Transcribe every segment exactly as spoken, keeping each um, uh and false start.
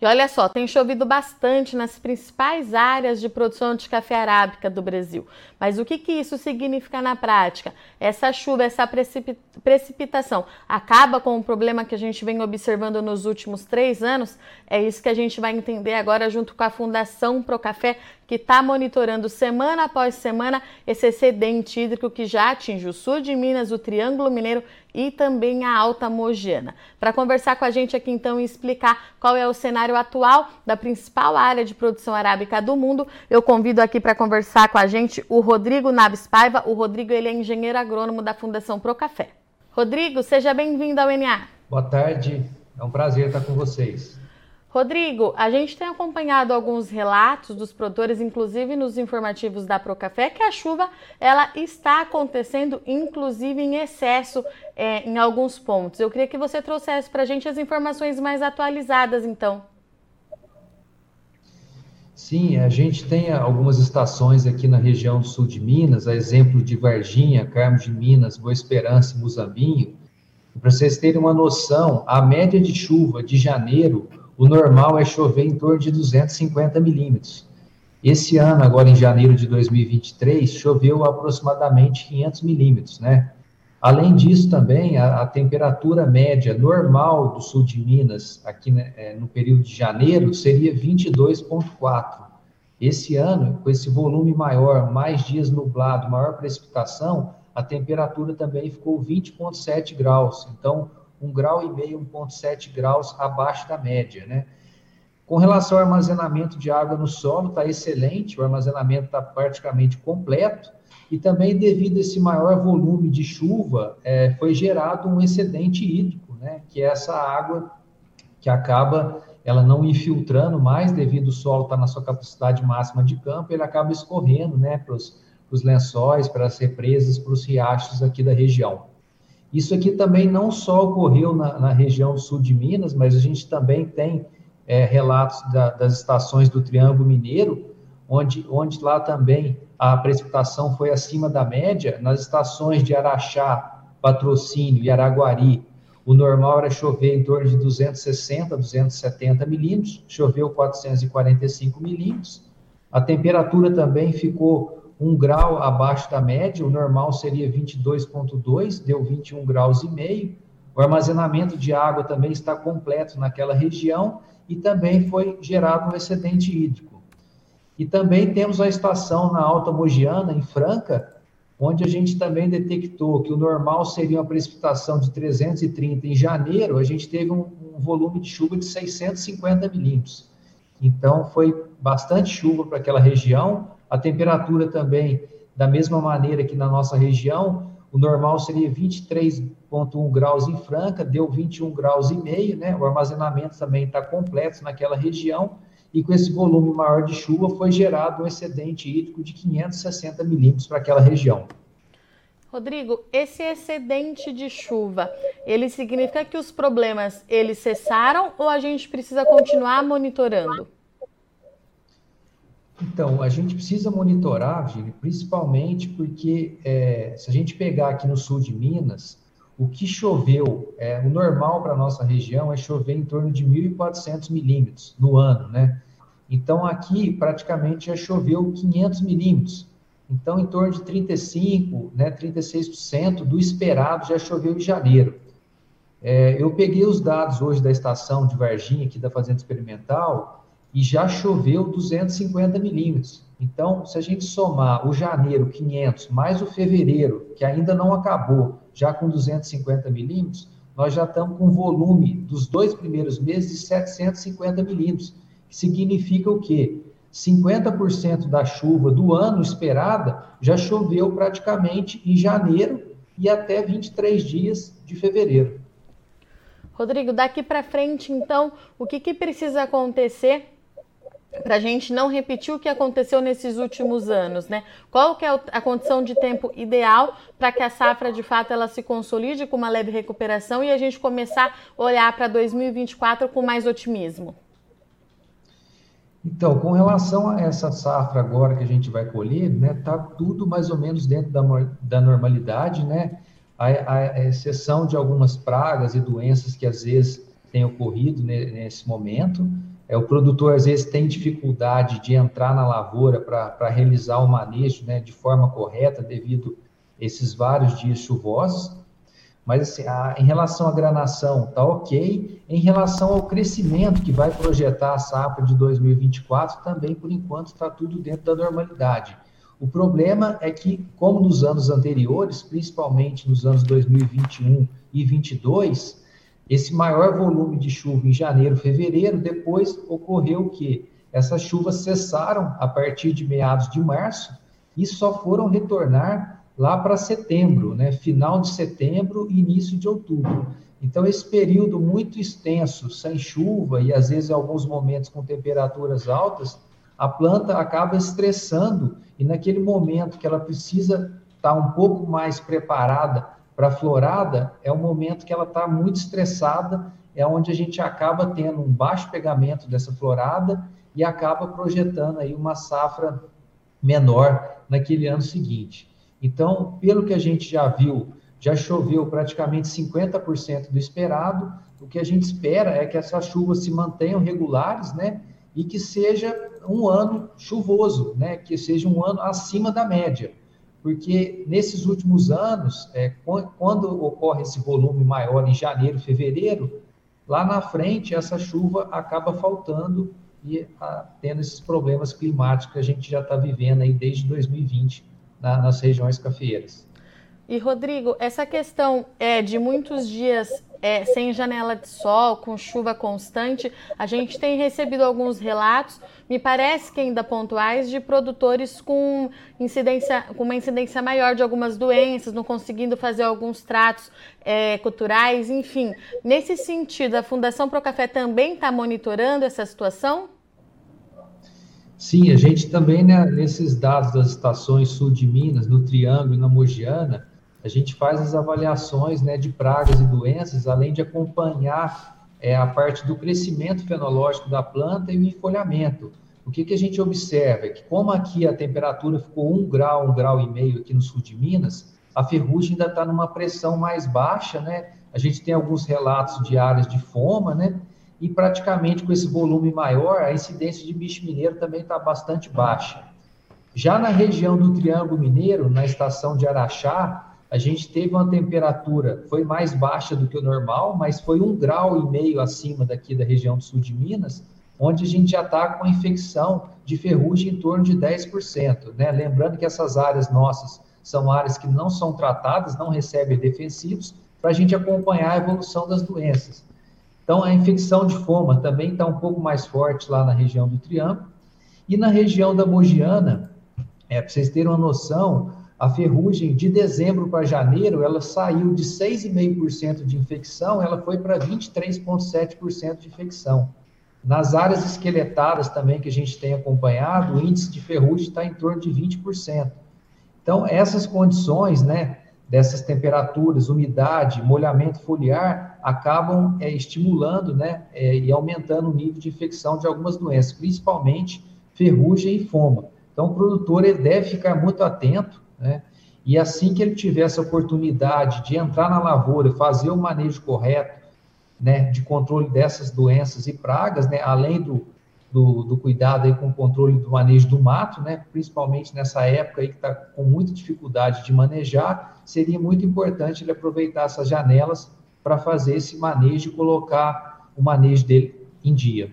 E olha só, tem chovido bastante nas principais áreas de produção de café arábica do Brasil. Mas o que, que isso significa na prática? Essa chuva, essa precip... precipitação acaba com o problema que a gente vem observando nos últimos três anos? É isso que a gente vai entender agora junto com a Fundação Procafé, que está monitorando semana após semana esse excedente hídrico que já atinge o sul de Minas, o Triângulo Mineiro e também a Alta Mogiana. Para conversar com a gente aqui então e explicar qual é o cenário atual da principal área de produção arábica do mundo, eu convido aqui para conversar com a gente o Rodrigo Naves Paiva. O Rodrigo ele é engenheiro agrônomo da Fundação Procafé. Rodrigo, seja bem-vindo ao N A. Boa tarde, é um prazer estar com vocês. Rodrigo, a gente tem acompanhado alguns relatos dos produtores, inclusive nos informativos da Procafé, que a chuva ela está acontecendo, inclusive em excesso é, em alguns pontos. Eu queria que você trouxesse para a gente as informações mais atualizadas, então. Sim, a gente tem algumas estações aqui na região sul de Minas, a exemplo de Varginha, Carmo de Minas, Boa Esperança e Muzambinho. Para vocês terem uma noção, a média de chuva de janeiro, o normal é chover em torno de duzentos e cinquenta milímetros. Esse ano, agora em janeiro de dois mil e vinte e três, choveu aproximadamente quinhentos milímetros, né? Além disso, também, a, a temperatura média normal do sul de Minas, aqui né, no período de janeiro, seria vinte e dois vírgula quatro. Esse ano, com esse volume maior, mais dias nublado, maior precipitação, a temperatura também ficou vinte vírgula sete graus. Então, um grau e meio, um vírgula sete graus abaixo da média, né? Com relação ao armazenamento de água no solo, está excelente, o armazenamento está praticamente completo, e também devido a esse maior volume de chuva, é, foi gerado um excedente hídrico, né? Que é essa água que acaba, ela não infiltrando mais, devido ao solo estar na sua capacidade máxima de campo, ele acaba escorrendo, né? Para os lençóis, para as represas, para os riachos aqui da região. Isso aqui também não só ocorreu na, na região do sul de Minas, mas a gente também tem é, relatos da, das estações do Triângulo Mineiro, onde, onde lá também a precipitação foi acima da média. Nas estações de Araxá, Patrocínio e Araguari, o normal era chover em torno de duzentos e sessenta, duzentos e setenta milímetros, choveu quatrocentos e quarenta e cinco milímetros. A temperatura também ficou um grau abaixo da média, o normal seria vinte e dois vírgula dois, deu vinte e um graus e meio. O armazenamento de água também está completo naquela região e também foi gerado um excedente hídrico. E também temos a estação na Alta Mogiana, em Franca, onde a gente também detectou que o normal seria uma precipitação de trezentos e trinta em janeiro, a gente teve um, um volume de chuva de seiscentos e cinquenta milímetros. Então, foi bastante chuva para aquela região. A temperatura também, da mesma maneira que na nossa região, o normal seria vinte e três vírgula um graus em Franca, deu vinte e um graus e meio, né? O armazenamento também está completo naquela região, e com esse volume maior de chuva foi gerado um excedente hídrico de quinhentos e sessenta milímetros para aquela região. Rodrigo, esse excedente de chuva, ele significa que os problemas, eles cessaram ou a gente precisa continuar monitorando? Então, a gente precisa monitorar, Virgínia, principalmente porque é, se a gente pegar aqui no sul de Minas, o que choveu, é, o normal para a nossa região é chover em torno de mil e quatrocentos milímetros no ano, né? Então, aqui praticamente já choveu quinhentos milímetros. Então, em torno de trinta e cinco por cento, né, trinta e seis por cento do esperado já choveu em janeiro. É, eu peguei os dados hoje da estação de Varginha, aqui da Fazenda Experimental, e já choveu duzentos e cinquenta milímetros. Então, se a gente somar o janeiro, quinhentos, mais o fevereiro, que ainda não acabou, já com duzentos e cinquenta milímetros, nós já estamos com um volume dos dois primeiros meses de setecentos e cinquenta milímetros, que significa o quê? cinquenta por cento da chuva do ano esperada já choveu praticamente em janeiro e até vinte e três dias de fevereiro. Rodrigo, daqui para frente, então, o que, que precisa acontecer para a gente não repetir o que aconteceu nesses últimos anos, né? Qual que é a condição de tempo ideal para que a safra, de fato, ela se consolide com uma leve recuperação e a gente começar a olhar para dois mil e vinte e quatro com mais otimismo? Então, com relação a essa safra agora que a gente vai colher, né, tá tudo mais ou menos dentro da, da normalidade, né? A, a, a exceção de algumas pragas e doenças que às vezes têm ocorrido ne, nesse momento, É, o produtor, às vezes, tem dificuldade de entrar na lavoura para realizar o manejo, né, de forma correta devido a esses vários dias chuvosos. Mas, assim, a, em relação à granação, está ok. Em relação ao crescimento que vai projetar a safra de dois mil e vinte e quatro, também, por enquanto, está tudo dentro da normalidade. O problema é que, como nos anos anteriores, principalmente nos anos dois mil e vinte e um e dois mil e vinte e dois, esse maior volume de chuva em janeiro, fevereiro, depois ocorreu que essas chuvas cessaram a partir de meados de março e só foram retornar lá para setembro, né? Final de setembro e início de outubro. Então, esse período muito extenso, sem chuva e, às vezes, em alguns momentos com temperaturas altas, a planta acaba estressando e, naquele momento que ela precisa estar um pouco mais preparada para a florada, é um momento que ela está muito estressada, é onde a gente acaba tendo um baixo pegamento dessa florada e acaba projetando aí uma safra menor naquele ano seguinte. Então, pelo que a gente já viu, já choveu praticamente cinquenta por cento do esperado, o que a gente espera é que essas chuvas se mantenham regulares, né, e que seja um ano chuvoso, né, que seja um ano acima da média. Porque nesses últimos anos, é, quando ocorre esse volume maior em janeiro, fevereiro, lá na frente essa chuva acaba faltando e a, tendo esses problemas climáticos que a gente já está vivendo aí desde dois mil e vinte na, nas regiões cafeeiras. E, Rodrigo, essa questão é de muitos dias é, sem janela de sol, com chuva constante, a gente tem recebido alguns relatos, me parece que ainda pontuais, de produtores com, incidência, com uma incidência maior de algumas doenças, não conseguindo fazer alguns tratos é, culturais, enfim. Nesse sentido, a Fundação Procafé também está monitorando essa situação? Sim, a gente também, né, nesses dados das estações sul de Minas, no Triângulo e na Mogiana, a gente faz as avaliações, né, de pragas e doenças, além de acompanhar é, a parte do crescimento fenológico da planta e o enfolhamento. O que, que a gente observa é que, como aqui a temperatura ficou um grau, um grau e meio aqui no sul de Minas, a ferrugem ainda está numa pressão mais baixa, né? A gente tem alguns relatos de áreas de foma, né? E praticamente com esse volume maior, a incidência de bicho mineiro também está bastante baixa. Já na região do Triângulo Mineiro, na estação de Araxá, a gente teve uma temperatura, foi mais baixa do que o normal, mas foi um grau e meio acima daqui da região do sul de Minas, onde a gente já está com a infecção de ferrugem em torno de dez por cento. Né? Lembrando que essas áreas nossas são áreas que não são tratadas, não recebem defensivos, para a gente acompanhar a evolução das doenças. Então, a infecção de foma também está um pouco mais forte lá na região do Triângulo. E na região da Mogiana, é, para vocês terem uma noção, a ferrugem de dezembro para janeiro, ela saiu de seis vírgula cinco por cento de infecção, ela foi para vinte e três vírgula sete por cento de infecção. Nas áreas esqueletadas também que a gente tem acompanhado, o índice de ferrugem está em torno de vinte por cento. Então, essas condições, né, dessas temperaturas, umidade, molhamento foliar, acabam é, estimulando, né, é, e aumentando o nível de infecção de algumas doenças, principalmente ferrugem e foma. Então, o produtor ele deve ficar muito atento, né? E assim que ele tiver essa oportunidade de entrar na lavoura, fazer o manejo correto, né, de controle dessas doenças e pragas, né, além do, do, do cuidado aí com o controle do manejo do mato, né, principalmente nessa época aí que está com muita dificuldade de manejar, seria muito importante ele aproveitar essas janelas para fazer esse manejo e colocar o manejo dele em dia.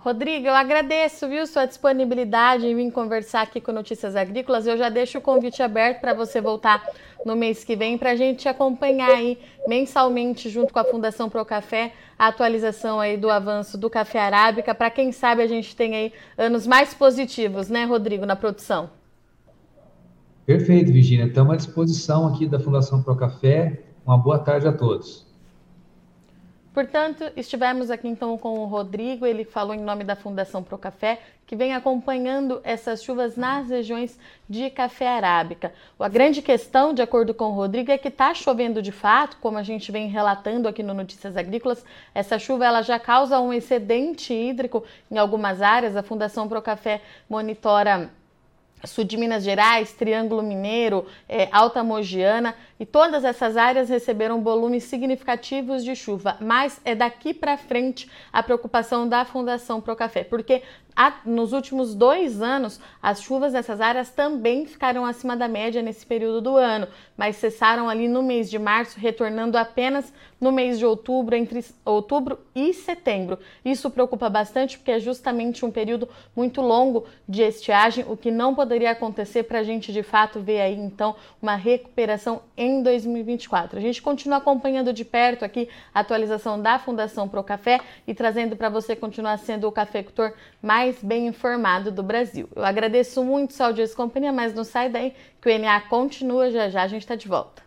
Rodrigo, eu agradeço, viu, sua disponibilidade em vir conversar aqui com Notícias Agrícolas. Eu já deixo o convite aberto para você voltar no mês que vem para a gente acompanhar aí mensalmente, junto com a Fundação Procafé, a atualização aí do avanço do café arábica, para quem sabe a gente tem aí anos mais positivos, né, Rodrigo, na produção. Perfeito, Virgínia. Estamos à disposição aqui da Fundação Procafé. Uma boa tarde a todos. Portanto, estivemos aqui então com o Rodrigo, ele falou em nome da Fundação Procafé, que vem acompanhando essas chuvas nas regiões de café arábica. A grande questão, de acordo com o Rodrigo, é que está chovendo de fato, como a gente vem relatando aqui no Notícias Agrícolas, essa chuva ela já causa um excedente hídrico em algumas áreas. A Fundação Procafé monitora sul de Minas Gerais, Triângulo Mineiro, é, Alta Mogiana, e todas essas áreas receberam volumes significativos de chuva, mas é daqui para frente a preocupação da Fundação Procafé, porque a, nos últimos dois anos as chuvas nessas áreas também ficaram acima da média nesse período do ano, mas cessaram ali no mês de março, retornando apenas no mês de outubro, entre outubro e setembro. Isso preocupa bastante porque é justamente um período muito longo de estiagem, o que não poderia acontecer para a gente de fato ver aí então uma recuperação em dois mil e vinte e quatro. A gente continua acompanhando de perto aqui a atualização da Fundação Procafé e trazendo para você continuar sendo o cafeicultor mais bem informado do Brasil. Eu agradeço muito sua audiência e companhia, mas não sai daí que o N A continua, já já a gente está de volta.